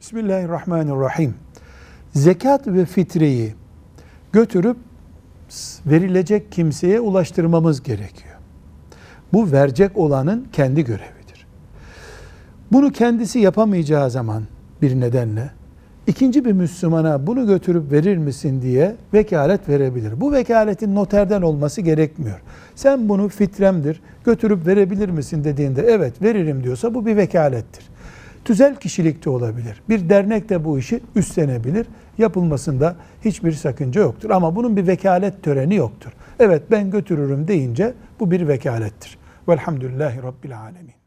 Bismillahirrahmanirrahim. Zekat ve fitreyi götürüp verilecek kimseye ulaştırmamız gerekiyor. Bu verecek olanın kendi görevidir. Bunu kendisi yapamayacağı zaman bir nedenle ikinci bir Müslümana bunu götürüp verir misin diye vekalet verebilir. Bu vekaletin noterden olması gerekmiyor. Sen bunu fitremdir, götürüp verebilir misin dediğinde evet veririm diyorsa bu bir vekalettir. Tüzel kişilik de olabilir. Bir dernek de bu işi üstlenebilir. Yapılmasında hiçbir sakınca yoktur. Ama bunun bir vekalet töreni yoktur. Evet ben götürürüm deyince bu bir vekalettir. Velhamdülillahi Rabbil Alemin.